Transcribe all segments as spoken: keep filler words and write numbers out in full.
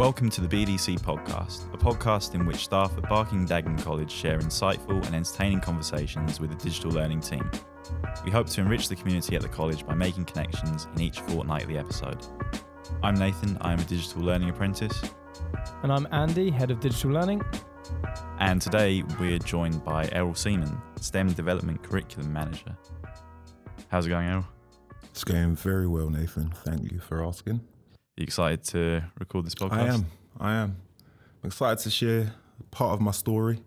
Welcome to the B D C podcast, a podcast in which staff at Barking and Dagenham College share insightful and entertaining conversations with the digital learning team. We hope to enrich the community at the college by making connections in each fortnightly episode. I'm Nathan, I'm a digital learning apprentice. And I'm Andy, head of digital learning. And today we're joined by Errol Seaman, STEM Development Curriculum Manager. How's it going, Errol? It's going very well, Nathan. Thank you for asking. You excited to record this podcast? I am. I am. I'm excited to share part of my story.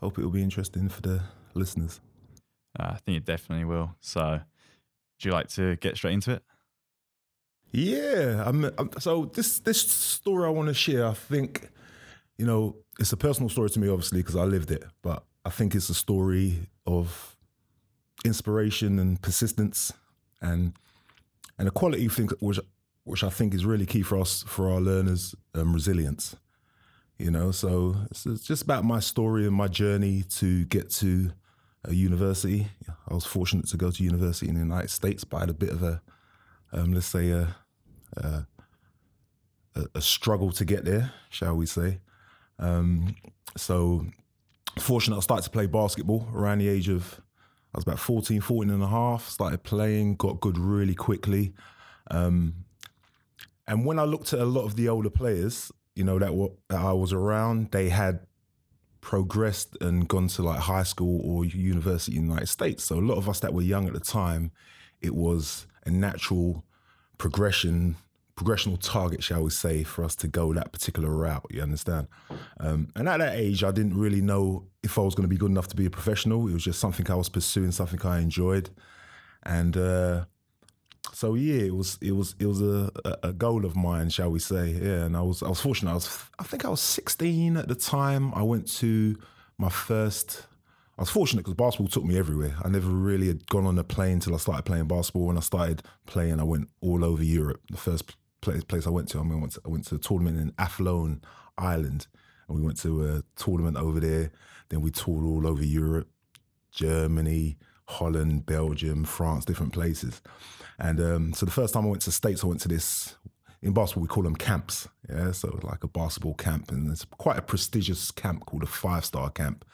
Hope it will be interesting for the listeners. Uh, I think it definitely will. So, would you like to get straight into it? Yeah. I'm, I'm, so this this story I want to share, I think, you know, it's a personal story to me, obviously, because I lived it. But I think it's a story of inspiration and persistence and and a quality thing which. which I think is really key for us, for our learners, um, resilience, you know? So, so it's just about my story and my journey to get to a university. I was fortunate to go to university in the United States, but I had a bit of a, um, let's say, a, a, a struggle to get there, shall we say. Um, so fortunate, I started to play basketball around the age of, I was about fourteen, fourteen and a half, started playing, got good really quickly. Um, And when I looked at a lot of the older players, you know, that, were, that I was around, they had progressed and gone to like high school or university in the United States. So a lot of us that were young at the time, it was a natural progression, progressional target, shall we say, for us to go that particular route, you understand? Um, and at that age, I didn't really know if I was going to be good enough to be a professional. It was just something I was pursuing, something I enjoyed. And... uh So yeah, it was it was it was a, a goal of mine, shall we say? Yeah, and I was I was fortunate. I was I think I was sixteen at the time. I went to my first. I was fortunate because basketball took me everywhere. I never really had gone on a plane till I started playing basketball. When I started playing, I went all over Europe. The first place place I went to, I mean, I went to, I went to a tournament in Athlone, Ireland, and we went to a tournament over there. Then we toured all over Europe, Germany, Holland, Belgium, France, different places. And um, so the first time I went to the States, I went to this, in basketball we call them camps, yeah? So like a basketball camp, and it's quite a prestigious camp called a five-star camp.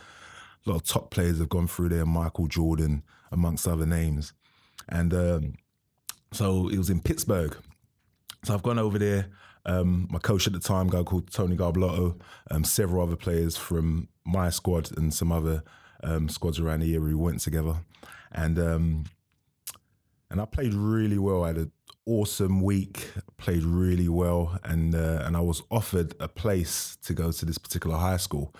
A lot of top players have gone through there, Michael Jordan, amongst other names. And um, so it was in Pittsburgh. So I've gone over there, um, my coach at the time, a guy called Tony Garbalotto, um, several other players from my squad and some other Um, squads around the year, we went together, and um, and I played really well. I had an awesome week, played really well, and uh, and I was offered a place to go to this particular high school,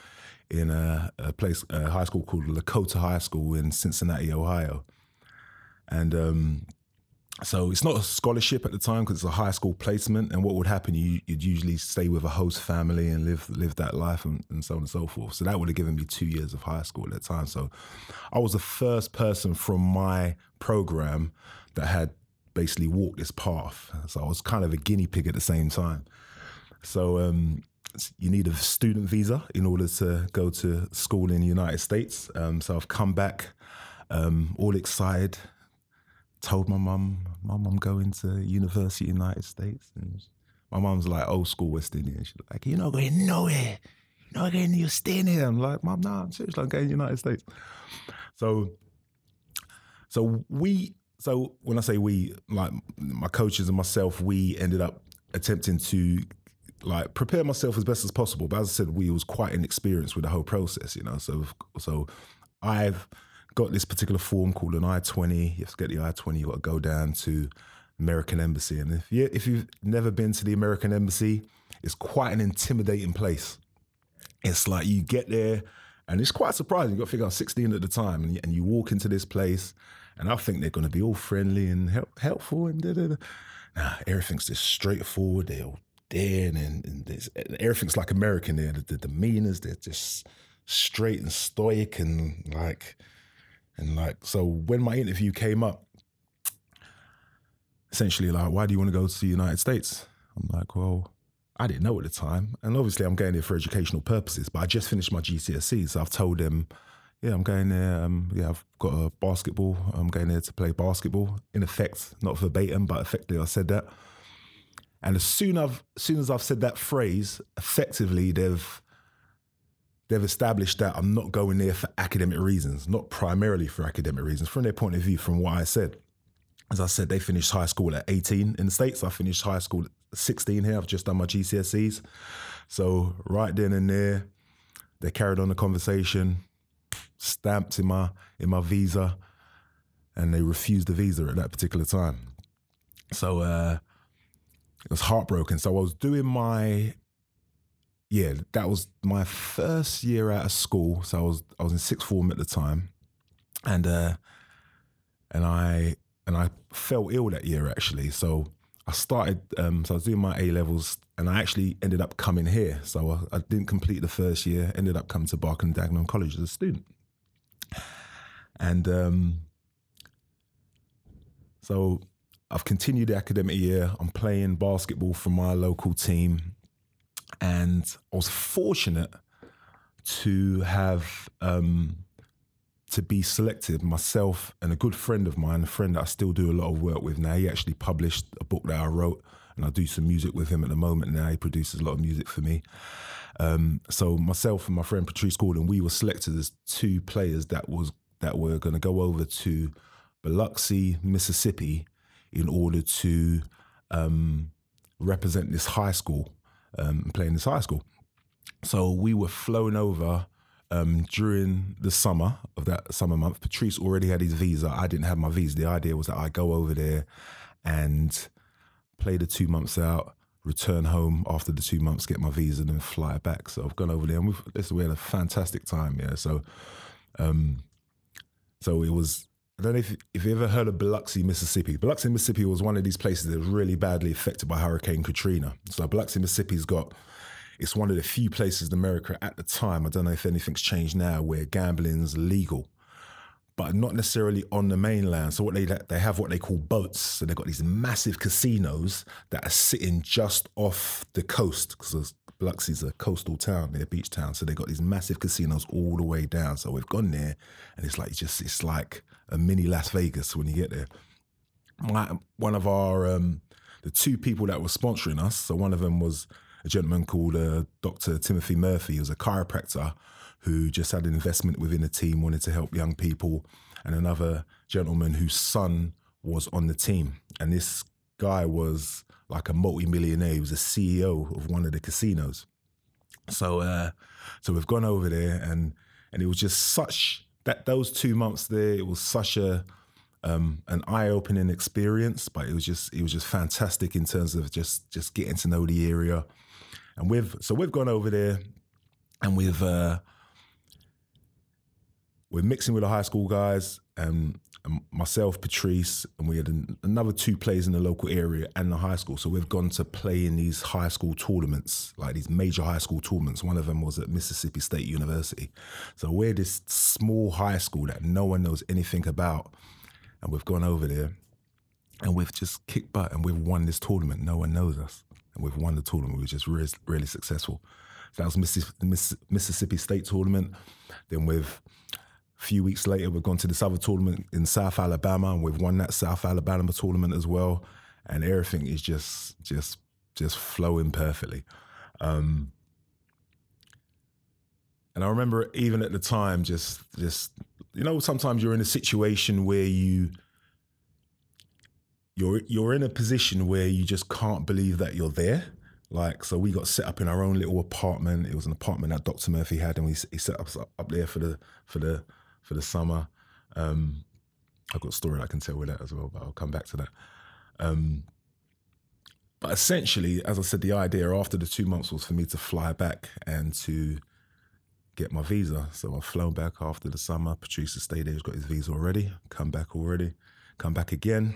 in a, a place, a high school called Lakota High School in Cincinnati, Ohio, and um, so it's not a scholarship at the time because it's a high school placement. And what would happen, you, you'd usually stay with a host family and live live that life and, and so on and so forth. So that would have given me two years of high school at that time. So I was the first person from my program that had basically walked this path. So I was kind of a guinea pig at the same time. So um, you need a student visa in order to go to school in the United States. Um, so I've come back um, all excited. Told my mum, mum, I'm going to university in the United States. And my mum's like old school West Indian. She's like, you're not going nowhere. You're not going, you're staying here. I'm like, mum, nah, I'm seriously not going to the United States. So, so we, so when I say we, like my coaches and myself, we ended up attempting to like prepare myself as best as possible. But as I said, we was quite inexperienced with the whole process, you know? So, so I've, got this particular form called an I twenty. You have to get the I twenty, you've got to go down to American Embassy. And if, you, if you've never been to the American Embassy, it's quite an intimidating place. It's like you get there and it's quite surprising. You've got to figure out sixteen at the time and you, and you walk into this place and I think they're going to be all friendly and help, helpful and da, da, da. Nah, everything's just straightforward. They're all there and, and, and everything's like American there. The, the demeanors, they're just straight and stoic and like... And like, so when my interview came up, essentially like, why do you want to go to the United States? I'm like, well, I didn't know at the time. And obviously I'm going there for educational purposes, but I just finished my G C S E. So I've told them, yeah, I'm going there. Um, yeah, I've got a basketball. I'm going there to play basketball. In effect, not verbatim, but effectively I said that. And as soon I've, as soon as I've said that phrase, effectively they've they've established that I'm not going there for academic reasons, not primarily for academic reasons, from their point of view, from what I said. As I said, they finished high school at eighteen in the States. I finished high school at sixteen here. I've just done my G C S Es. So right then and there, they carried on the conversation, stamped in my in my visa, and they refused the visa at that particular time. So uh, it was heartbroken. So I was doing my, yeah, that was my first year out of school. So I was I was in sixth form at the time, and uh, and I. And I fell ill that year, actually. So I started, um, so I was doing my A-levels and I actually ended up coming here. So I, I didn't complete the first year, ended up coming to Barking and Dagenham College as a student. And um, so I've continued the academic year. I'm playing basketball for my local team. And I was fortunate to have... Um, to be selected, myself and a good friend of mine, a friend that I still do a lot of work with now. He actually published a book that I wrote, and I do some music with him at the moment now. He produces a lot of music for me. Um, so myself and my friend Patrice Gordon, we were selected as two players that was that were going to go over to Biloxi, Mississippi, in order to um, represent this high school um, and play in this high school. So we were flown over. Um, during the summer of that summer month, Patrice already had his visa. I didn't have my visa. The idea was that I go over there and play the two months out, return home after the two months, get my visa, and then fly back. So I've gone over there, and we've, listen, we had a fantastic time. Yeah, so, um, so it was. I don't know if if you ever heard of Biloxi, Mississippi. Biloxi, Mississippi was one of these places that was really badly affected by Hurricane Katrina. So Biloxi, Mississippi's got. It's one of the few places in America at the time, I don't know if anything's changed now, where gambling's legal, but not necessarily on the mainland. So what they they have what they call boats. So they've got these massive casinos that are sitting just off the coast, because Biloxi's a coastal town, they're a beach town. So they've got these massive casinos all the way down. So we've gone there, and it's like just it's like a mini Las Vegas when you get there. My, one of our, um, the two people that were sponsoring us, so one of them was a gentleman called uh, Doctor Timothy Murphy. He was a chiropractor who just had an investment within a team, wanted to help young people, and another gentleman whose son was on the team. And this guy was like a multi-millionaire. He was a C E O of one of the casinos. So uh, so we've gone over there, and and it was just such, that those two months there, it was such a, Um, an eye-opening experience, but it was just it was just fantastic in terms of just just getting to know the area. And we've so we've gone over there, and we've uh, we're mixing with the high school guys, and, and myself, Patrice, and we had an, another two players in the local area and the high school. So we've gone to play in these high school tournaments, like these major high school tournaments. One of them was at Mississippi State University. So we're this small high school that no one knows anything about. And we've gone over there, and we've just kicked butt, and we've won this tournament. No one knows us, and we've won the tournament. We were just really, really successful. So that was Mississippi State tournament. Then we've, a few weeks later, we've gone to this other tournament in South Alabama, and we've won that South Alabama tournament as well. And everything is just, just, just flowing perfectly. Um, and I remember even at the time, just, just. You know, sometimes you're in a situation where you you're you're in a position where you just can't believe that you're there. Like, so we got set up in our own little apartment. It was an apartment that Doctor Murphy had, and we he set us up, up there for the for the for the summer. Um, I've got a story I can tell with that as well, but I'll come back to that. Um, but essentially, as I said, the idea after the two months was for me to fly back and to get my visa. So I've flown back after the summer. Patrice has stayed there, he's got his visa already, come back already, come back again,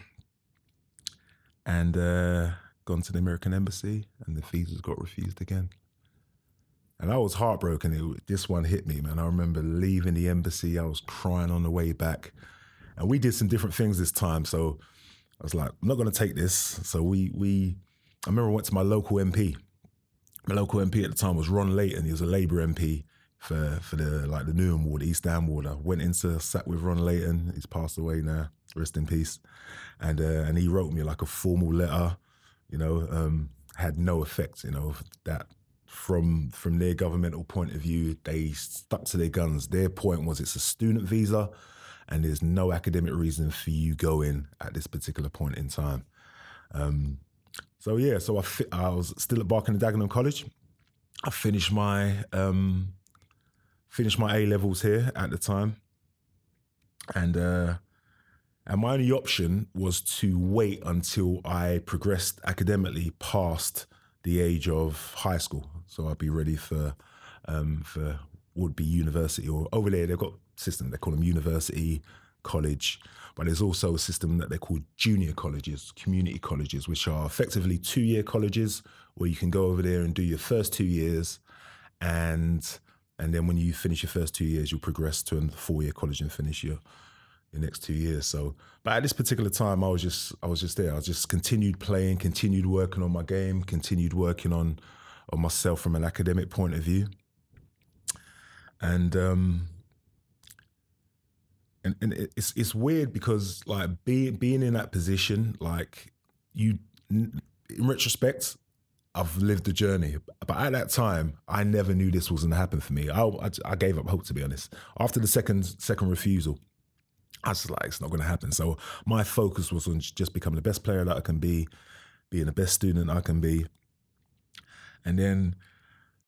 and uh, gone to the American Embassy, and the visas got refused again. And I was heartbroken. It, this one hit me, man. I remember leaving the embassy, I was crying on the way back, and we did some different things this time. So I was like, I'm not gonna take this. So we, we I remember I went to my local M P. My local M P at the time was Ron Leighton. He was a Labour M P. For for the like the Newham Ward, the East Ham Ward. I went into, sat with Ron Leighton. He's passed away now, rest in peace. And uh, and he wrote me like a formal letter, you know, um, had no effect, you know, that from from their governmental point of view, they stuck to their guns. Their point was it's a student visa and there's no academic reason for you going at this particular point in time. Um, so yeah, so I, fi- I was still at Barking and Dagenham College. I finished my um, finished my A-levels here at the time. And uh, and my only option was to wait until I progressed academically past the age of high school. So I'd be ready for um, for would-be university, or over there they've got a system, they call them university, college, but there's also a system that they call junior colleges, community colleges, which are effectively two-year colleges where you can go over there and do your first two years and and then when you finish your first two years, you'll progress to a four-year college and finish your your next two years. So, but at this particular time, I was just I was just there. I just continued playing, continued working on my game, continued working on, on myself from an academic point of view. And um, and and it's it's weird because like being being in that position, like you, in retrospect, I've lived the journey. But at that time, I never knew this was going to happen for me. I, I, I gave up hope, to be honest. After the second second refusal, I was like, it's not going to happen. So my focus was on just becoming the best player that I can be, being the best student I can be. And then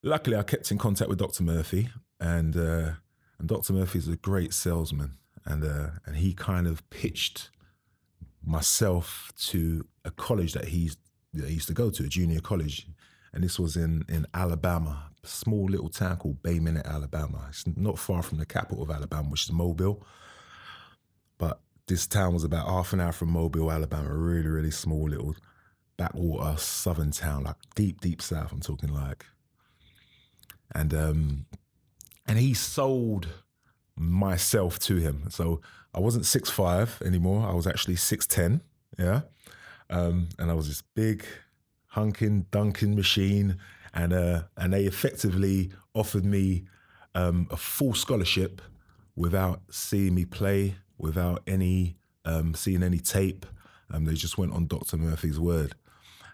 luckily I kept in contact with Doctor Murphy, and uh, and Doctor Murphy's a great salesman. And uh, and he kind of pitched myself to a college that he's that he used to go to, a junior college. And this was in, in Alabama, a small little town called Bay Minette, Alabama. It's not far from the capital of Alabama, which is Mobile. But this town was about half an hour from Mobile, Alabama, a really, really small little backwater southern town, like deep, deep south, I'm talking like. And um, and he sold myself to him. So I wasn't six five anymore. I was actually six ten, yeah? Um, and I was this big, hunking, dunking machine. And, uh, and they effectively offered me um, a full scholarship without seeing me play, without any um, seeing any tape. Um, they just went on Doctor Murphy's word,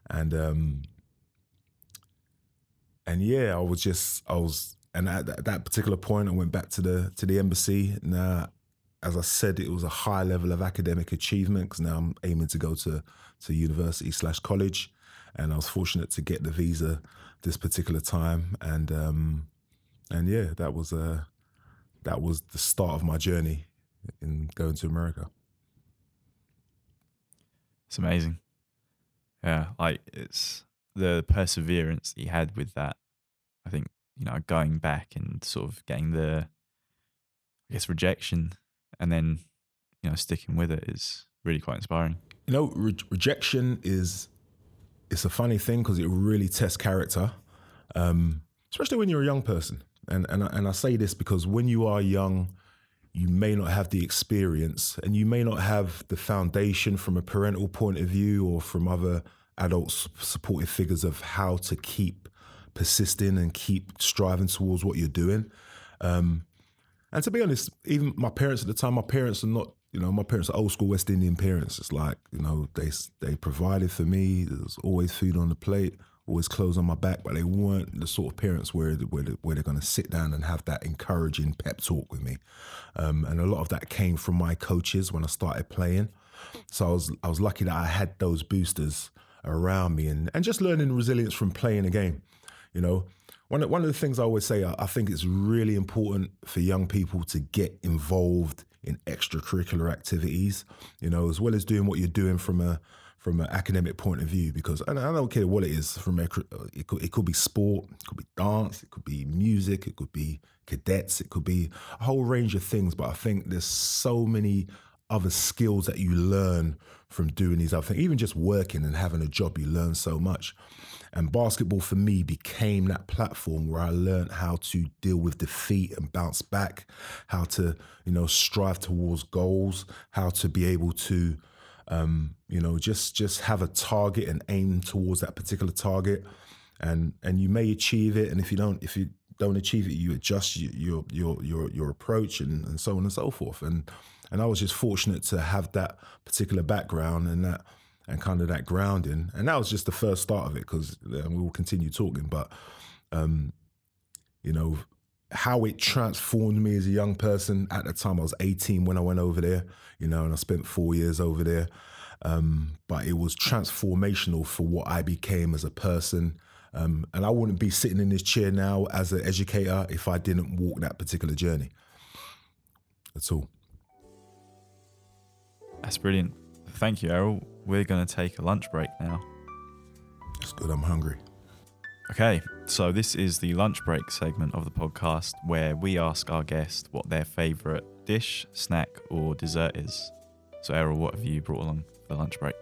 and um, and yeah, I was just I was, and at that particular point, I went back to the to the embassy. Now, as I said, it was a high level of academic achievement because now I'm aiming to go to to university slash college, and I was fortunate to get the visa this particular time, and um, and yeah, that was a that was the start of my journey in going to America. It's amazing. Yeah, like it's the perseverance that you had with that. I think, you know, going back and sort of getting the, I guess, rejection and then, you know, sticking with it is really quite inspiring. You know, re- rejection is, it's a funny thing because it really tests character, um, especially when you're a young person. And, and, and I say this because when you are young, you may not have the experience and you may not have the foundation from a parental point of view or from other adults, supportive figures of how to keep persisting and keep striving towards what you're doing. Um, and to be honest, even my parents at the time, my parents are not, you know, my parents are old school West Indian parents. It's like, you know, they they provided for me. There's always food on the plate, always clothes on my back, but they weren't the sort of parents where where, where they're going to sit down and have that encouraging pep talk with me. Um, and a lot of that came from my coaches when I started playing. So I was I was lucky that I had those boosters around me and, and just learning resilience from playing a game. You know, one, one of the things I always say, I, I think it's really important for young people to get involved in extracurricular activities, you know, as well as doing what you're doing from a from an academic point of view, because and I don't care what it is. From a, it could it could be sport, it could be dance, it could be music, it could be cadets, it could be a whole range of things. But I think there's so many other skills that you learn from doing these other things. Even just working and having a job, you learn so much. And basketball for me became that platform where I learned how to deal with defeat and bounce back, how to, you know, strive towards goals, how to be able to Um, you know, just just have a target and aim towards that particular target, and and you may achieve it. And if you don't, if you don't achieve it, you adjust your your your your approach and, and so on and so forth. And and I was just fortunate to have that particular background and that and kind of that grounding. And that was just the first start of it, because we will continue talking. But, um, you know, how it transformed me as a young person. At the time, I was eighteen when I went over there, you know, and I spent four years over there. Um, but it was transformational for what I became as a person. Um, and I wouldn't be sitting in this chair now as an educator if I didn't walk that particular journey. That's all. That's brilliant. Thank you, Errol. We're going to take a lunch break now. That's good. I'm hungry. Okay, so this is the lunch break segment of the podcast where we ask our guest what their favourite dish, snack or dessert is. So Errol, what have you brought along for the lunch break?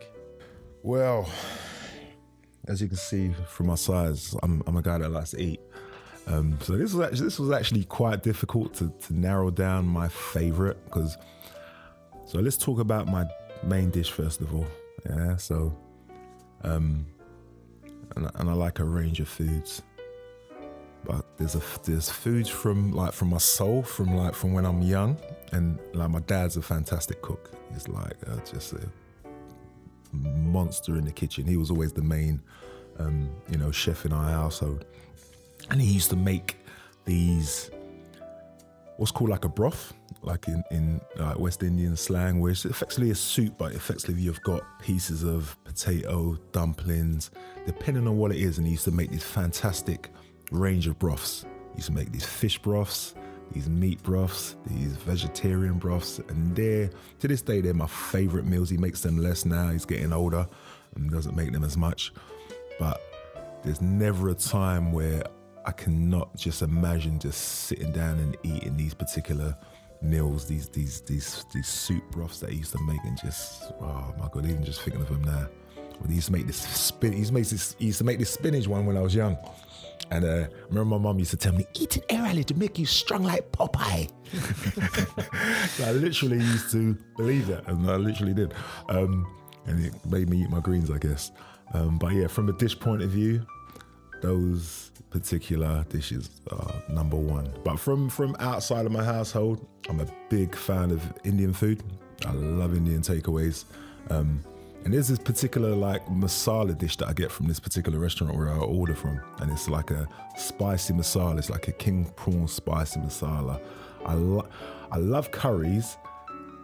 Well, as you can see from my size, I'm, I'm a guy that likes to eat. Um, so this was actually, this was actually quite difficult to, to narrow down my favourite, because... So let's talk about my main dish first of all. Yeah, so... Um, And, and I like a range of foods, but there's a there's foods from like from my soul, from like from when I'm young, and like my dad's a fantastic cook. He's like uh, just a monster in the kitchen. He was always the main, um, you know, chef in our household, and he used to make these what's called like a broth, like in in like West Indian slang, where it's effectively a soup, but effectively you've got pieces of potato, dumplings, depending on what it is. And he used to make this fantastic range of broths. He used to make these fish broths, these meat broths, these vegetarian broths, and they're to this day they're my favorite meals. He makes them less now. He's getting older and doesn't make them as much. But there's never a time where I cannot just imagine just sitting down and eating these particular meals, these these these these soup broths that he used to make, and just oh my god, even just thinking of them now. But he used to make this spin. He used to make this. He used to make this spinach one when I was young, and uh, I remember my mum used to tell me, "Eat it, Errol, to make you strong like Popeye." So I literally used to believe that, and I literally did. Um, and it made me eat my greens, I guess. Um, but yeah, from a dish point of view, those particular dishes are number one. But from from outside of my household, I'm a big fan of Indian food. I love Indian takeaways. Um, and there's this particular like masala dish that I get from this particular restaurant where I order from. And it's like a spicy masala. It's like a king prawn spicy masala. I, lo- I love curries,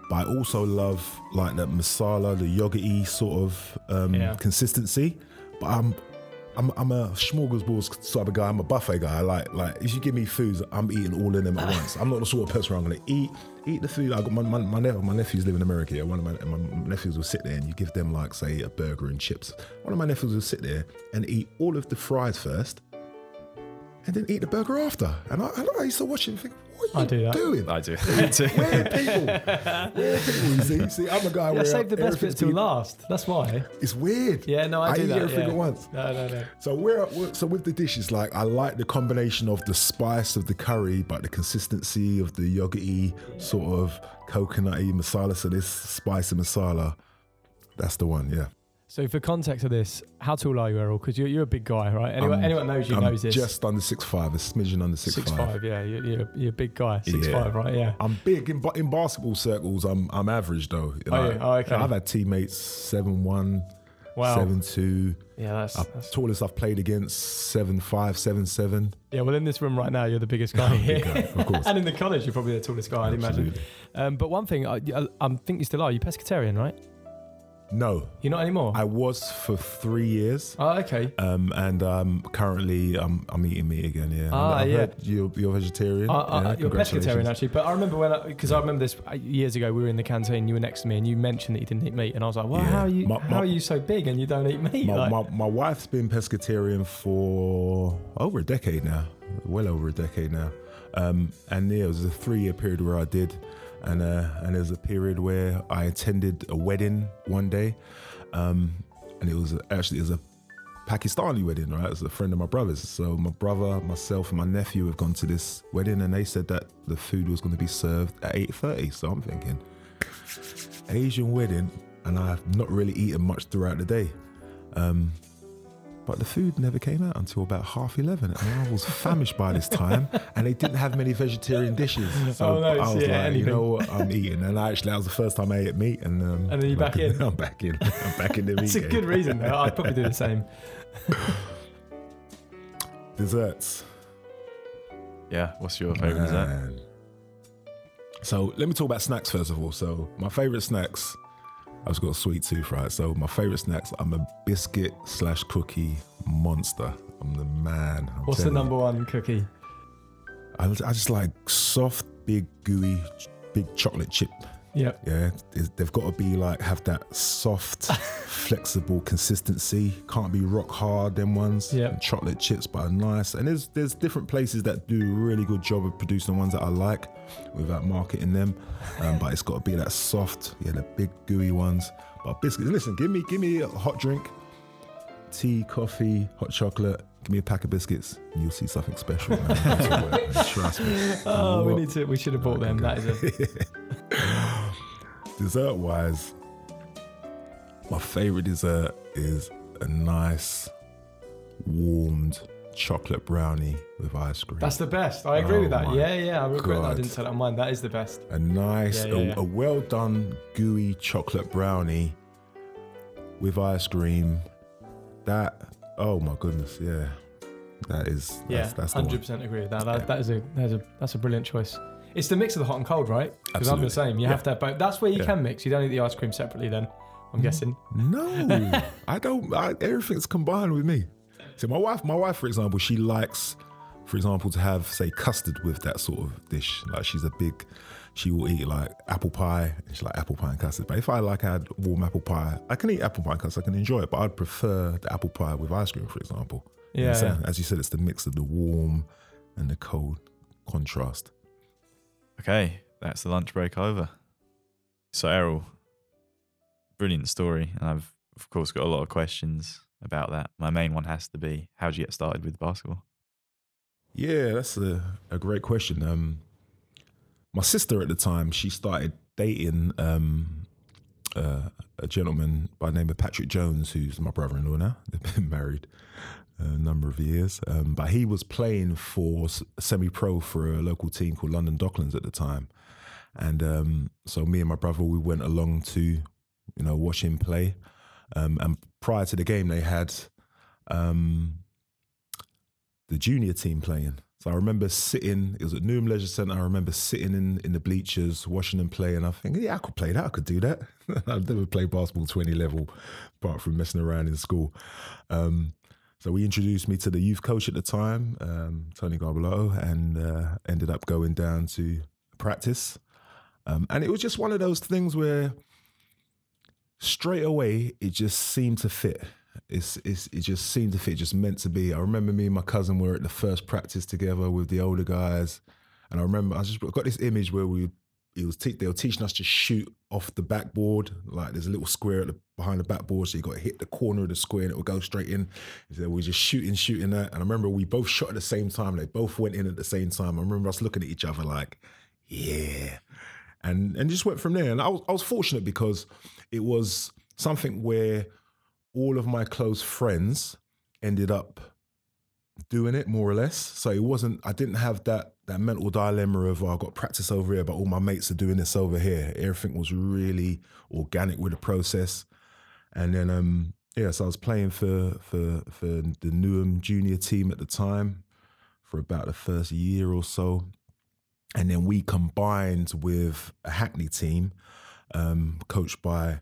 but I also love like that masala, the yogurt-y sort of um, yeah. consistency. But I'm I'm, I'm a smorgasbord sort of guy. I'm a buffet guy. I like, like if you give me foods, I'm eating all of them at once. I'm not the sort of person where I'm going to eat eat the food. I got my my, my, nephew, my nephews live in America. Yeah? One of my, my nephews will sit there and you give them like, say, a burger and chips. One of my nephews will sit there and eat all of the fries first, and then eat the burger after. And I, I used to watch him and think, what are you I do that. doing? I do. I do. We're people. We're people, you see. You see, I'm a guy yeah, where... I save the best bits till last. That's why. It's weird. Yeah, no, I, I do that. I eat everything yeah. at once. No, no, no. So, we're, we're, so with the dishes, like, I like the combination of the spice of the curry, but the consistency of the yogurt-y, sort of coconut-y masala. So this spicy masala, that's the one, yeah. So for context of this, how tall are you, Errol? Because you're, you're a big guy, right? Anyone, um, anyone knows you I'm knows this. Just under six foot five, a smidgen under six foot five. six foot five, yeah. You're, you're, you're a big guy, six foot five, yeah. right? Yeah. I'm big. In, in basketball circles, I'm I'm average, though. You know, oh, yeah. oh, okay. I've had teammates seven one, wow. seven two. Yeah, that's... Uh, that's... Tallest I've played against, seven five, seven seven. Yeah, well, in this room right now, you're the biggest guy here. Big guy, of course. And in the college, you're probably the tallest guy, I'd imagine. Um, but one thing, I, I, I think you still are. You're pescatarian, right? No. You're not anymore? I was for three years. Oh, okay. Um, and um, currently um, I'm eating meat again, yeah. Ah, I've yeah. heard you're, you're vegetarian. Uh, uh, yeah, you're pescatarian, actually. But I remember when, because I, yeah. I remember this years ago, we were in the canteen, you were next to me, and you mentioned that you didn't eat meat. And I was like, well, yeah. how, are you, my, how my, are you so big and you don't eat meat? My, like, my, my wife's been pescatarian for over a decade now, well over a decade now. Um, and yeah, it was a three-year period where I did. And uh, and there was a period where I attended a wedding one day, um, and it was actually it was a Pakistani wedding, right? It was a friend of my brother's. So my brother, myself, and my nephew have gone to this wedding, and they said that the food was going to be served at eight thirty. So I'm thinking, Asian wedding, and I've not really eaten much throughout the day. Um, But the food never came out until about half eleven, and I was famished by this time, and they didn't have many vegetarian dishes. So oh, no, I was yeah, like, anything. You know what, I'm eating. And I actually, that was the first time I ate meat. And, um, and then you're back in. I'm back in. I'm back in the meat. That's a good reason, though. I'd probably do the same. Desserts. Yeah, what's your favourite dessert? So let me talk about snacks first of all. So my favourite snacks... I've got a sweet tooth, right? So my favourite snacks, I'm a biscuit slash cookie monster. I'm the man. I'm What's the number you. one cookie? I, I just like soft, big, gooey, big chocolate chip. Yep. Yeah. Yeah. They've got to be like, have that soft, flexible consistency. Can't be rock hard, them ones. Yeah. Chocolate chips, but are nice. And there's there's different places that do a really good job of producing ones that I like without marketing them. Um, but it's got to be that soft, yeah, the big gooey ones. But biscuits, listen, give me give me a hot drink, tea, coffee, hot chocolate. Give me a pack of biscuits and you'll see something special. Trust me. Oh, we need to, we should have bought them. That is it. Dessert wise, my favorite dessert is a nice warmed chocolate brownie with ice cream. That's the best. I agree oh with that. Yeah, yeah. I regret God. that I didn't set that on mine. That is the best. A nice, yeah, yeah, a, yeah. a well done, gooey chocolate brownie with ice cream. That. Oh my goodness, yeah. That is yeah, that's, that's one hundred percent agree with that. That, yeah. that is a, that is a that's a brilliant choice. It's the mix of the hot and cold, right? Because I'm the same. You yeah. have to have both. That's where you yeah. can mix. You don't eat the ice cream separately then, I'm guessing. No. I don't I, everything's combined with me. So my wife my wife, for example, she likes, for example, to have, say, custard with that sort of dish. Like she's a big She will eat like apple pie, and she like apple pie and custard. But if I like had warm apple pie, I can eat apple pie and custard, I can enjoy it, but I'd prefer the apple pie with ice cream, for example. Yeah. You know, as you said, it's the mix of the warm and the cold contrast. Okay, that's the lunch break over. So Errol, brilliant story. And I've, of course, got a lot of questions about that. My main one has to be, how did you get started with basketball? Yeah, that's a, a great question. Um, My sister at the time, she started dating um, uh, a gentleman by the name of Patrick Jones, who's my brother-in-law now. They've been married a number of years. Um, but he was playing for semi-pro for a local team called London Docklands at the time. And um, so me and my brother, we went along to, you know, watch him play. Um, and prior to the game, they had um, the junior team playing. So I remember sitting, it was at Newham Leisure Center, I remember sitting in, in the bleachers, watching them play, and I think, yeah, I could play that, I could do that. I've never played basketball to any level, apart from messing around in school. Um, so he introduced me to the youth coach at the time, um, Tony Garbalotto, and uh, ended up going down to practice. Um, and it was just one of those things where straight away, it just seemed to fit. It's, it's, it just seemed to fit, just meant to be. I remember me and my cousin were at the first practice together with the older guys. And I remember, I just got this image where we it was te- they were teaching us to shoot off the backboard. Like there's a little square at the, behind the backboard. So you got to hit the corner of the square and it would go straight in. So we were just shooting, shooting that. And I remember we both shot at the same time. They both went in at the same time. I remember us looking at each other like, yeah. And and just went from there. And I was, I was fortunate because it was something where all of my close friends ended up doing it more or less. So it wasn't, I didn't have that that mental dilemma of, oh, I've got practice over here, but all my mates are doing this over here. Everything was really organic with the process. And then, um, yes, yeah, so I was playing for, for, for the Newham junior team at the time for about the first year or so. And then we combined with a Hackney team um, coached by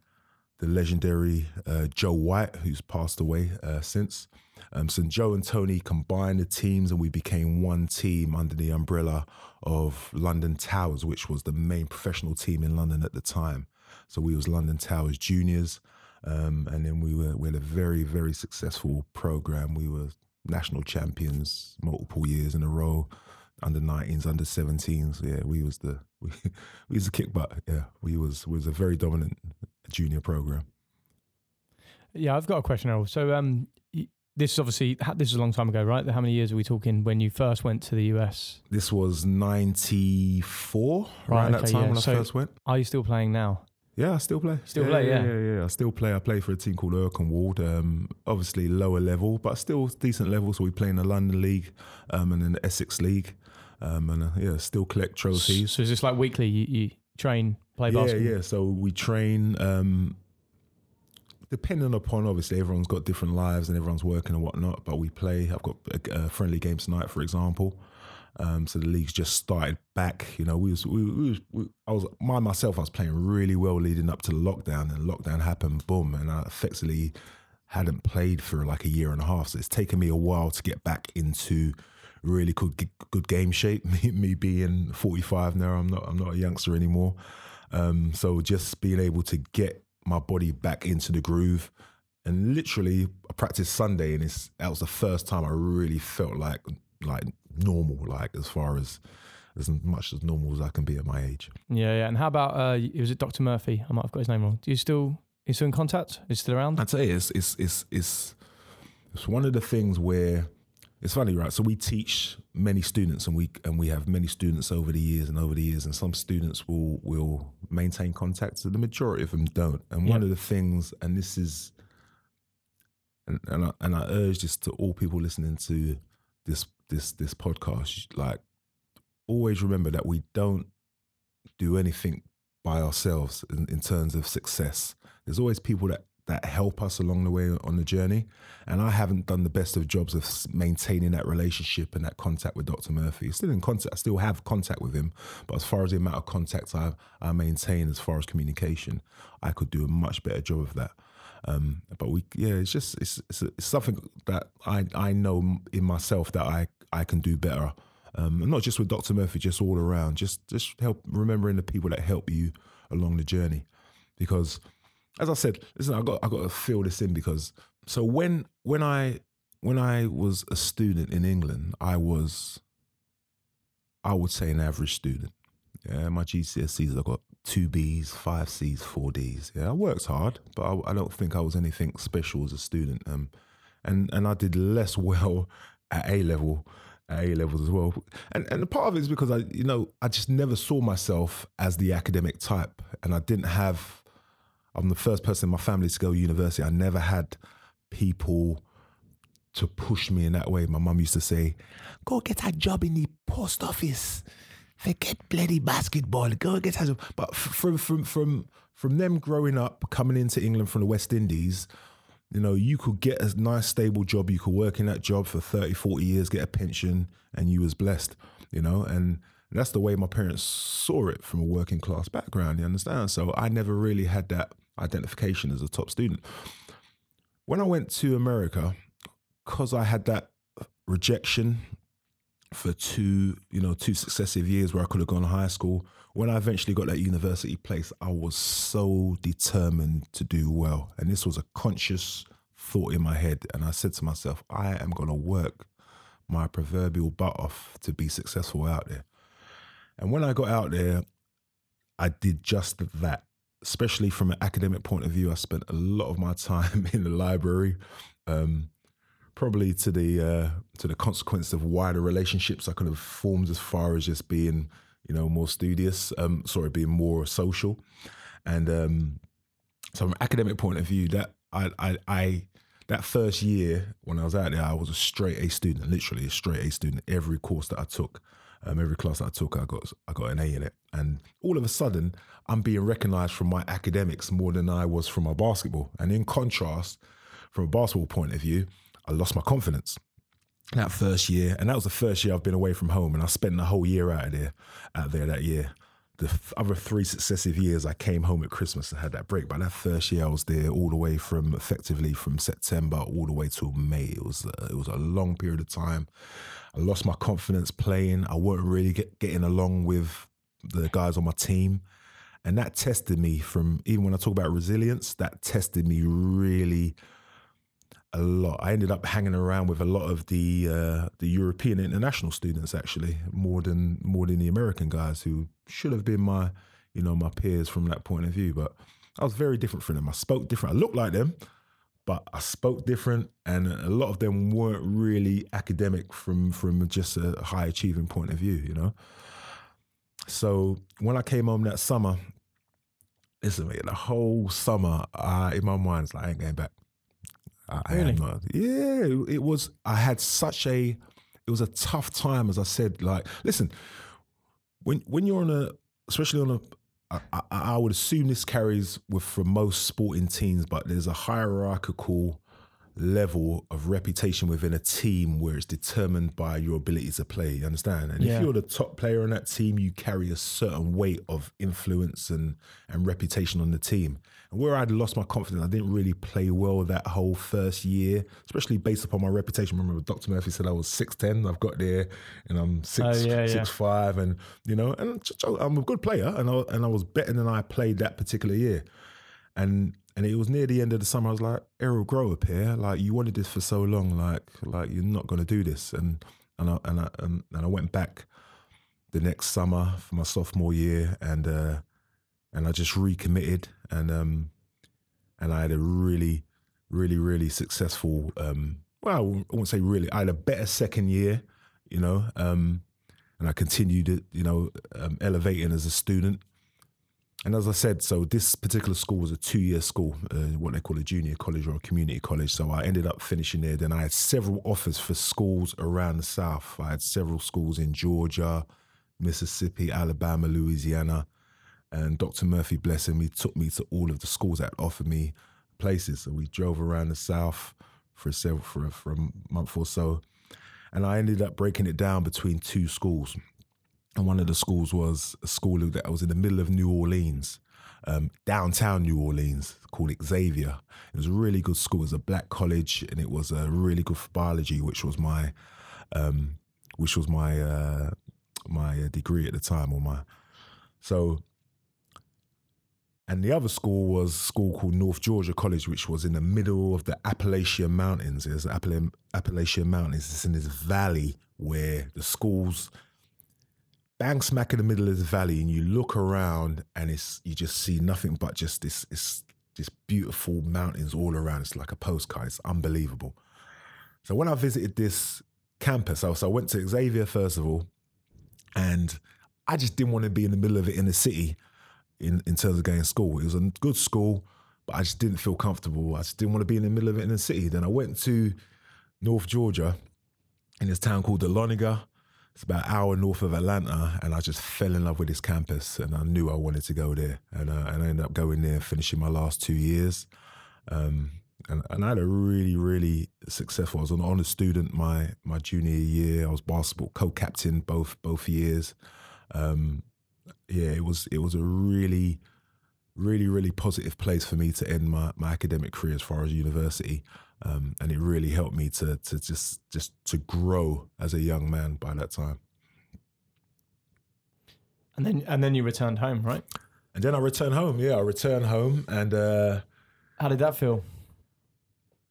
the legendary uh, Joe White, who's passed away uh, since. Um, so Joe and Tony combined the teams and we became one team under the umbrella of London Towers, which was the main professional team in London at the time. So we was London Towers juniors. Um, and then we were we had a very, very successful program. We were national champions multiple years in a row, under nineteens, under seventeens. Yeah, we was the, we, we was a kick butt. Yeah, we was, we was a very dominant junior program. Yeah, I've got a question, Errol. So um, this is obviously, this is a long time ago, right? How many years are we talking when you first went to the U S? This was ninety-four, right, around okay, that time yeah. when so I first went. Are you still playing now? Yeah, I still play. Still yeah, play, yeah. Yeah, yeah, yeah. I still play. I play for a team called Irken Ward, um, obviously lower level, but still decent level. So we play in the London League um, and in the Essex League. Um, and uh, yeah, still collect trophies. So is this like weekly? You, you train, play yeah, basketball? Yeah, yeah. So we train... Um, Depending upon, obviously, everyone's got different lives and everyone's working and whatnot, but we play. I've got a, a friendly game tonight, for example. Um, so the league's just started back. You know, we was, we, we was, we, I was, my, myself, I was playing really well leading up to lockdown, and lockdown happened, boom, and I effectively hadn't played for like a year and a half. So it's taken me a while to get back into really good good game shape. me, me being forty-five now, I'm not, I'm not a youngster anymore. Um, so just being able to get my body back into the groove, and literally I practiced Sunday, and it's that was the first time I really felt like like normal, like as far as as much as normal as I can be at my age. Yeah, yeah. And how about uh, was it Doctor Murphy? I might have got his name wrong. Do you still is still in contact? Is still around? I'd say it's it's it's it's it's one of the things where it's funny, right? So we teach many students, and we and we have many students over the years and over the years, and some students will will maintain contact, so the majority of them don't. And yeah. one of the things, and this is, and and I, and I urge this to all people listening to this this this podcast, like always remember that we don't do anything by ourselves in, in terms of success. There's always people that. that help us along the way on the journey. And I haven't done the best of jobs of maintaining that relationship and that contact with Doctor Murphy. Still in contact, I still have contact with him, but as far as the amount of contacts I I maintain as far as communication, I could do a much better job of that. Um, but we, yeah, it's just, it's, it's, it's something that I, I know in myself that I, I can do better. Um, and not just with Doctor Murphy, just all around, just, just help remembering the people that help you along the journey. Because as I said, listen, I got I got to fill this in because so when when I when I was a student in England, I was I would say an average student. Yeah, my G C S Es, I got two Bs, five Cs, four Ds. Yeah, I worked hard, but I, I don't think I was anything special as a student. Um, and and I did less well at A level, at A levels as well. And and part of it is because I you know I just never saw myself as the academic type, and I didn't have. I'm the first person in my family to go to university. I never had people to push me in that way. My mum used to say, go get a job in the post office. Forget bloody basketball. Go get a job. But from from from from them growing up, coming into England from the West Indies, you know, you could get a nice, stable job. You could work in that job for thirty, forty years, get a pension, and you was blessed, you know, and that's the way my parents saw it from a working class background, you understand? So I never really had that identification as a top student. When I went to America, because I had that rejection for two, you know, two successive years where I could have gone to high school, when I eventually got that university place, I was so determined to do well. And this was a conscious thought in my head. And I said to myself, I am going to work my proverbial butt off to be successful out there. And when I got out there, I did just that. Especially from an academic point of view, I spent a lot of my time in the library, um, probably to the uh, to the consequence of wider relationships I could have formed as far as just being, you know, more studious. Um, sorry, being more social. And um, so, from an academic point of view, that I, I, I that first year when I was out there, I was a straight A student, literally a straight A student. Every course that I took. Um, every class that I took, I got I got an A in it. And all of a sudden, I'm being recognised from my academics more than I was from my basketball. And in contrast, from a basketball point of view, I lost my confidence that first year. And that was the first year I've been away from home. And I spent the whole year out of there, out there that year. The other three successive years, I came home at Christmas and had that break. But that first year, I was there all the way from effectively from September all the way till May. It was uh, it was a long period of time. I lost my confidence playing. I weren't really get, getting along with the guys on my team, and that tested me. From even when I talk about resilience, that tested me really a lot. I ended up hanging around with a lot of the uh, the European international students, actually, more than more than the American guys who should have been my, you know, my peers from that point of view. But I was very different from them. I spoke different. I looked like them, but I spoke different. And a lot of them weren't really academic from from just a high achieving point of view, you know. So when I came home that summer, listen, man, the whole summer, uh, in my mind, it's like, I ain't going back. I really? am not. Yeah, it, it was, I had such a, it was a tough time, as I said. Like, listen, when when you're on a, especially on a, I, I would assume this carries with from most sporting teams, but there's a hierarchical level of reputation within a team where it's determined by your ability to play. You understand? And yeah. if you're the top player on that team, you carry a certain weight of influence and, and reputation on the team. And where I'd lost my confidence, I didn't really play well that whole first year, especially based upon my reputation. Remember, Doctor Murphy said I was six ten, I've got there, and I'm six, oh, yeah, six yeah. five, and you know, and I'm a good player, and I, and I was better than I played that particular year. And and it was near the end of the summer. I was like, Errol, grow up here. Like, you wanted this for so long. Like like you're not gonna do this. And and I and I and, and I went back the next summer for my sophomore year, and uh, and I just recommitted. And um and I had a really really really successful. Um, well, I won't say really. I had a better second year, you know. Um, and I continued, you know, um, elevating as a student. And as I said, so this particular school was a two-year school, uh, what they call a junior college or a community college. So I ended up finishing there. Then I had several offers for schools around the South. I had several schools in Georgia, Mississippi, Alabama, Louisiana. And Doctor Murphy, blessing me, took me to all of the schools that offered me places. So we drove around the South for several, for a, for a month or so. And I ended up breaking it down between two schools. And one of the schools was a school that was in the middle of New Orleans, um, downtown New Orleans, called Xavier. It was a really good school. It was a black college, and it was uh, really good for biology, which was my, um, which was my uh, my degree at the time, or my so. And the other school was a school called North Georgia College, which was in the middle of the Appalachian Mountains. It was the Appala- Appalachian Mountains. It's in this valley where the schools. Bang smack in the middle of the valley, and you look around, and it's you just see nothing but just this, this, this beautiful mountains all around. It's like a postcard. It's unbelievable. So when I visited this campus, I, was, I went to Xavier first of all, and I just didn't want to be in the middle of it in the city in, in terms of going to school. It was a good school, but I just didn't feel comfortable. I just didn't want to be in the middle of it in the city. Then I went to North Georgia in this town called Dahlonega. It's about an hour north of Atlanta, and I just fell in love with this campus, and I knew I wanted to go there. And, uh, and I ended up going there, finishing my last two years. Um, and, and I had a really, really successful, I was an honors student my my junior year. I was basketball co-captain both both years. Um, yeah, it was it was a really, really, really positive place for me to end my, my academic career as far as university. Um, and it really helped me to to just just to grow as a young man by that time. And then and then you returned home, right? And then I returned home. Yeah, I returned home, and uh, how did that feel?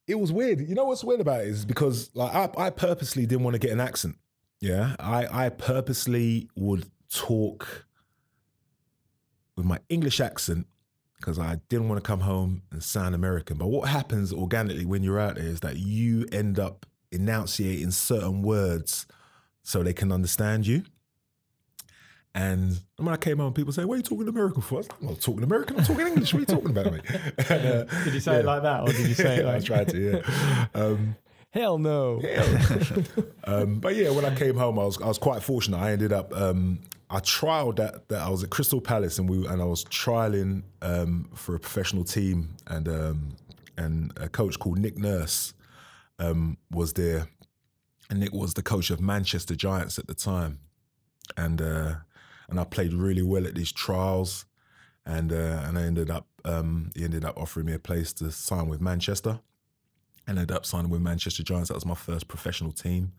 It was weird. You know what's weird about it is because like I, I purposely didn't want to get an accent. Yeah, I I purposely would talk with my English accent, because I didn't want to come home and sound American. But what happens organically when you're out there is that you end up enunciating certain words so they can understand you. And when I came home, people say, "What are you talking American for?" I was like, "I'm not talking American, I'm talking English. What are you talking about, mate?" And, uh, did you say yeah. it like that, or did you say it like... I tried to, yeah. Um, Hell no. Hell. um, but yeah, when I came home, I was I was quite fortunate. I ended up, um, I trialed that, that I was at Crystal Palace, and we and I was trialing um, for a professional team, and um, and a coach called Nick Nurse um, was there, and Nick was the coach of Manchester Giants at the time, and uh, and I played really well at these trials, and uh, and I ended up um, he ended up offering me a place to sign with Manchester. I ended up signing with Manchester Giants. That was my first professional team.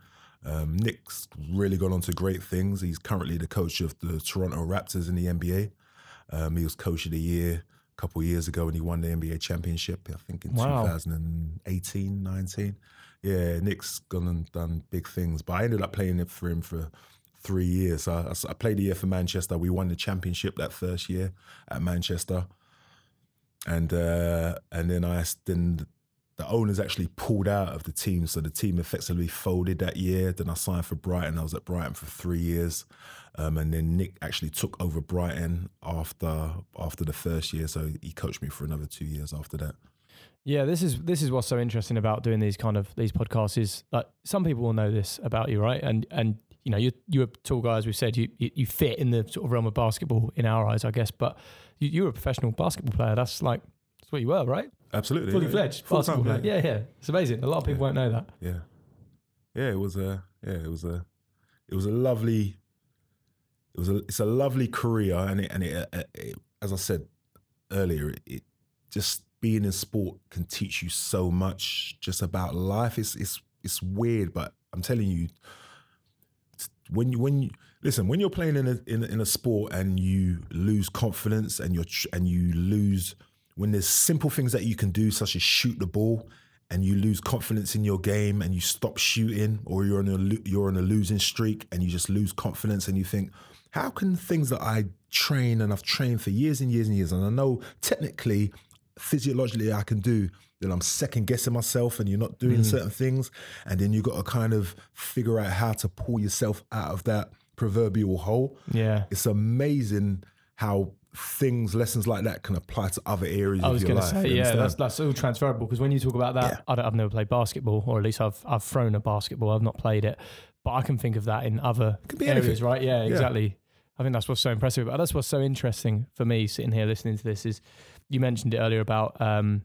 Um, Nick's really gone on to great things. He's currently the coach of the Toronto Raptors in the N B A. Um, he was coach of the year a couple of years ago, and he won the N B A championship, I think, in wow. twenty eighteen, nineteen. Yeah, Nick's gone and done big things. But I ended up playing for him for three years. I, I played a year for Manchester. We won the championship that first year at Manchester. And uh, and then I... then. the owners actually pulled out of the team. So the team effectively folded that year. Then I signed for Brighton. I was at Brighton for three years. Um, and then Nick actually took over Brighton after after the first year. So he coached me for another two years after that. Yeah, this is this is what's so interesting about doing these kind of these podcasts is like some people will know this about you, right? And and you know, you you were tall guys. We've said you, you you fit in the sort of realm of basketball in our eyes, I guess. But you, you were a professional basketball player. That's like that's what you were, right? Absolutely, fully yeah, fledged yeah. basketball player. Yeah, yeah, it's amazing. A lot of people yeah. won't know that. Yeah, yeah, it was a yeah, it was a it was a lovely it was a it's a lovely career, and it and it, uh, it as I said earlier, it, it just. Being in sport can teach you so much just about life. It's it's it's weird, but I'm telling you, when you when you listen, when you're playing in a in, in a sport and you lose confidence and you're and you lose when there's simple things that you can do, such as shoot the ball, and you lose confidence in your game and you stop shooting, or you're on a you're on a losing streak and you just lose confidence and you think, how can things that I train and I've trained for years and years and years, and I know technically, physiologically I can do, then I'm second guessing myself and you're not doing mm. certain things. And then you've got to kind of figure out how to pull yourself out of that proverbial hole. Yeah. It's amazing how things, lessons like that can apply to other areas I of was your gonna life. Say, yeah, that's, that's all transferable. Because when you talk about that, yeah. I don't, I've never played basketball, or at least I've I've thrown a basketball. I've not played it, but I can think of that in other areas, anything. Right? Yeah, exactly. Yeah. I think that's what's so impressive. But that's what's so interesting for me sitting here listening to this is you mentioned it earlier about um,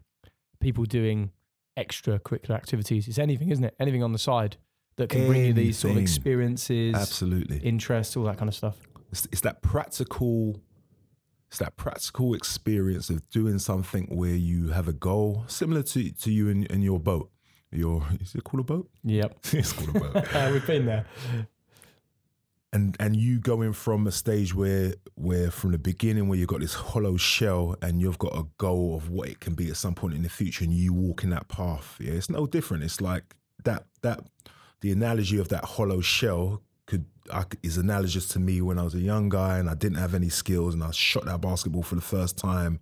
people doing extracurricular activities. It's anything, isn't it? Anything on the side that can anything. bring you these sort of experiences, absolutely, interests, all that kind of stuff. It's, it's that practical, it's that practical experience of doing something where you have a goal similar to to you in, in your boat. Your is it called a boat? Yep, it's called a boat. We've been there. And and you going from a stage where where from the beginning where you've got this hollow shell and you've got a goal of what it can be at some point in the future, and you walk in that path. Yeah, it's no different. It's like that that the analogy of that hollow shell could I, is analogous to me when I was a young guy and I didn't have any skills and I shot that basketball for the first time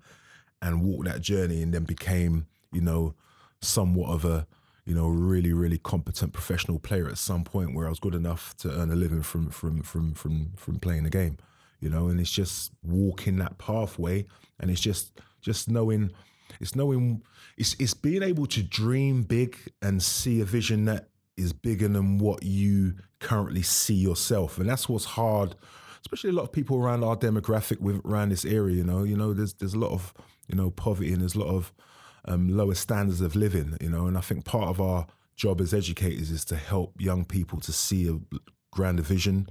and walked that journey and then became, you know, somewhat of a you know, really, really competent professional player at some point where I was good enough to earn a living from from from from from playing the game, you know, and it's just walking that pathway and it's just just knowing, it's knowing, it's it's being able to dream big and see a vision that is bigger than what you currently see yourself. And that's what's hard, especially a lot of people around our demographic with around this area, you know, you know, there's there's a lot of, you know, poverty and there's a lot of Um, lower standards of living, you know, and I think part of our job as educators is to help young people to see a grander vision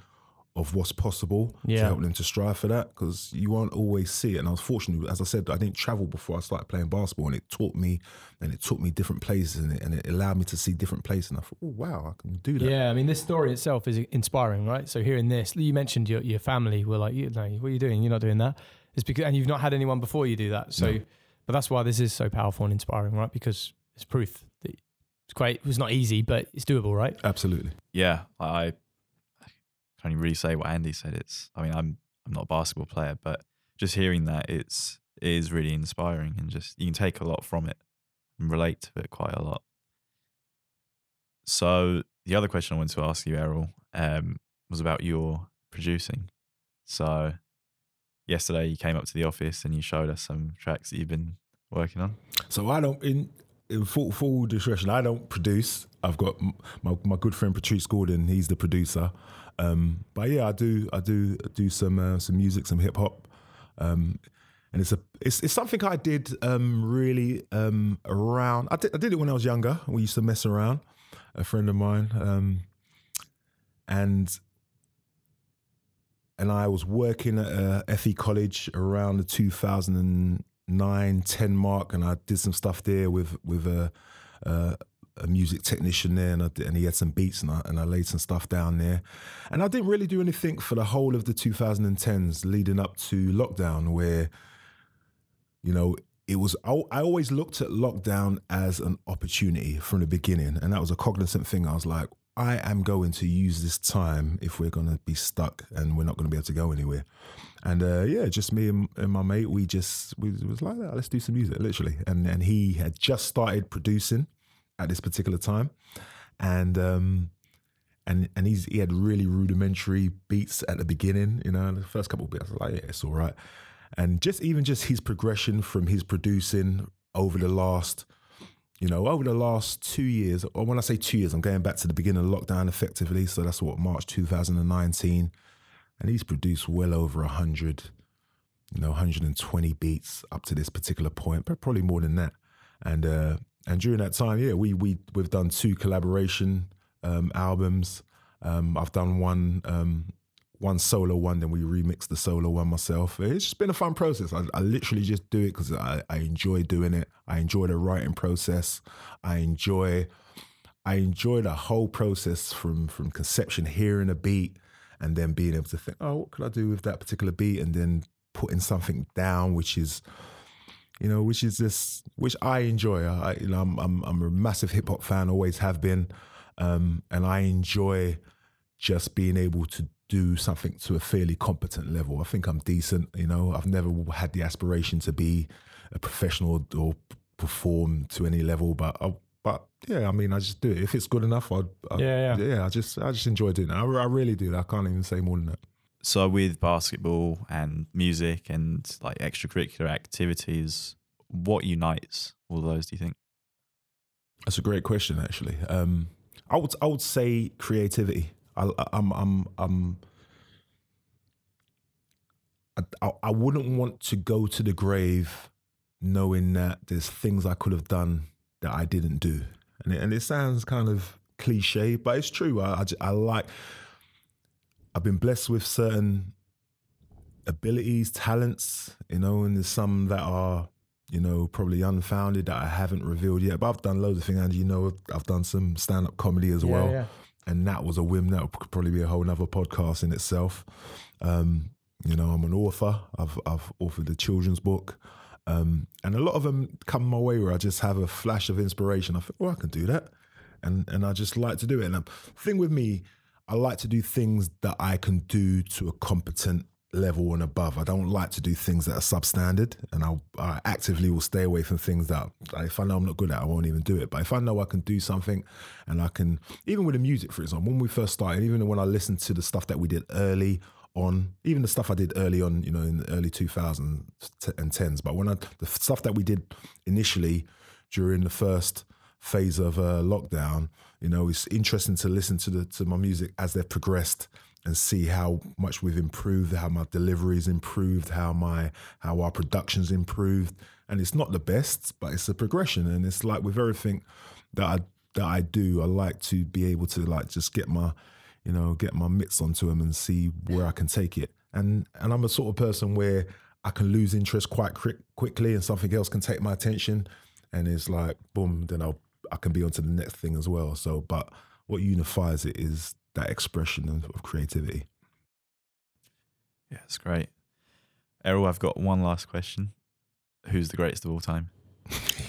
of what's possible, yeah. to help them to strive for that, because you won't always see it. And unfortunately, as I said, I didn't travel before I started playing basketball, and it taught me, and it took me different places, and it, and it allowed me to see different places. And I thought, oh wow, I can do that. Yeah, I mean, this story itself is inspiring, right? So hearing this, you mentioned your your family were like, you know, what are you doing? You're not doing that. It's because, and you've not had anyone before you do that, so. No. But that's why this is so powerful and inspiring, right? Because it's proof that it's great. It's not easy, but it's doable, right? Absolutely. Yeah, I, I can only really say what Andy said. It's, I mean, I'm I'm not a basketball player, but just hearing that, it's it is really inspiring, and just you can take a lot from it and relate to it quite a lot. So the other question I wanted to ask you, Errol, um, was about your producing. So. Yesterday you came up to the office and you showed us some tracks that you've been working on. So I don't, in, in full, full discretion, I don't produce. I've got my my good friend Patrice Gordon. He's the producer. Um, but yeah, I do I do I do some uh, some music, some hip hop, um, and it's a it's it's something I did um, really um, around. I did I did it when I was younger. We used to mess around. A friend of mine, um, and. And I was working at uh, F E College around the two thousand nine, ten mark, and I did some stuff there with with a, uh, a music technician there, and, I did, and he had some beats, and I and I laid some stuff down there. And I didn't really do anything for the whole of the two thousand tens, leading up to lockdown, where you know it was. I, I always looked at lockdown as an opportunity from the beginning, and that was a cognizant thing. I was like, I am going to use this time if we're going to be stuck and we're not going to be able to go anywhere. And uh, yeah, just me and, and my mate, we just, we was like, oh, let's do some music, literally. And and he had just started producing. at this particular time. And um, and and he's, he had really rudimentary beats at the beginning, you know, the first couple of beats, I was like, yeah, it's all right. And just even just his progression from his producing over the last, you know, over the last two years, or when I say two years, I'm going back to the beginning of lockdown effectively. So that's what, March twenty nineteen. And he's produced well over one hundred, you know, one hundred twenty beats up to this particular point, but probably more than that. And uh, and during that time, yeah, we, we, we've done two collaboration um, albums. Um, I've done one um, one solo one, then we remixed the solo one myself. It's just been a fun process. I, I literally just do it because I, I enjoy doing it. I enjoy the writing process. I enjoy I enjoy the whole process from, from conception, hearing a beat, and then being able to think, oh, what could I do with that particular beat? And then putting something down, which is, you know, which is this, which I enjoy. I, you know, I'm, I'm, I'm a massive hip hop fan, always have been. Um, and I enjoy just being able to do something to a fairly competent level. I think I'm decent, you know, I've never had the aspiration to be a professional or perform to any level, but I, But yeah, I mean, I just do it. If it's good enough, I, I yeah, yeah, yeah. I just, I just enjoy doing it. I, I really do. I can't even say more than that. So, with basketball and music and like extracurricular activities, what unites all those? Do you think? That's a great question, actually. Um, I would, I would say creativity. I, I'm, I'm, I'm. I, I wouldn't want to go to the grave knowing that there's things I could have done that I didn't do. And it, and it sounds kind of cliche, but it's true. I, I, I like, I've been blessed with certain abilities, talents, you know, and there's some that are, you know, probably unfounded that I haven't revealed yet, but I've done loads of things. And you know, I've done some stand-up comedy as yeah, well. Yeah. And that was a whim. That could probably be a whole nother podcast in itself. Um, you know, I'm an author. I've, I've authored a children's book. Um, and a lot of them come my way where I just have a flash of inspiration. I think, oh, I can do that. And and I just like to do it. And the thing with me, I like to do things that I can do to a competent level and above. I don't like to do things that are substandard. And I'll, I actively will stay away from things that, if I know I'm not good at, I won't even do it. But if I know I can do something and I can, even with the music, for example, when we first started, even when I listened to the stuff that we did early on, even the stuff I did early on, you know, in the early two thousands and tens. But when I, the stuff that we did initially during the first phase of uh, lockdown, you know, it's interesting to listen to the, to my music as they've progressed and see how much we've improved, how my delivery's improved, how my, how our production's improved. And it's not the best, but it's a progression. And it's like with everything that I, that I do, I like to be able to like, just get my, you know, get my mitts onto him and see where I can take it. And and I'm a sort of person where I can lose interest quite quick, quickly and something else can take my attention. And it's like, boom, then I'll, I can be onto the next thing as well. So, but what unifies it is that expression of, of creativity. Yeah, it's great. Errol, I've got one last question. Who's the greatest of all time?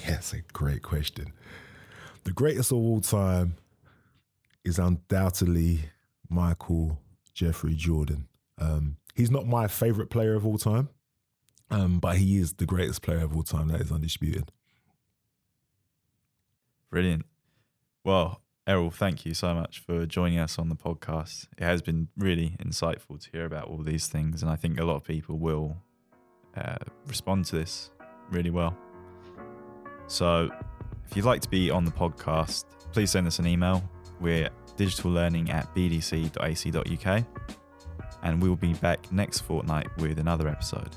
Yes, yeah, a great question. The greatest of all time is undoubtedly Michael Jeffrey Jordan. Um, he's not my favorite player of all time, um, but he is the greatest player of all time. That is undisputed. Brilliant. Well, Errol, thank you so much for joining us on the podcast. It has been really insightful to hear about all these things, and I think a lot of people will uh, respond to this really well. So if you'd like to be on the podcast, please send us an email. We're digital learning at b d c dot a c dot u k, and we'll be back next fortnight with another episode.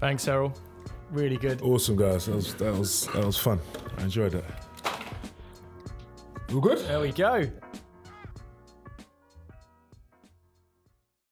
Thanks, Errol. Really good. Awesome, guys. That was that was that was fun. I enjoyed it. All good? There we go.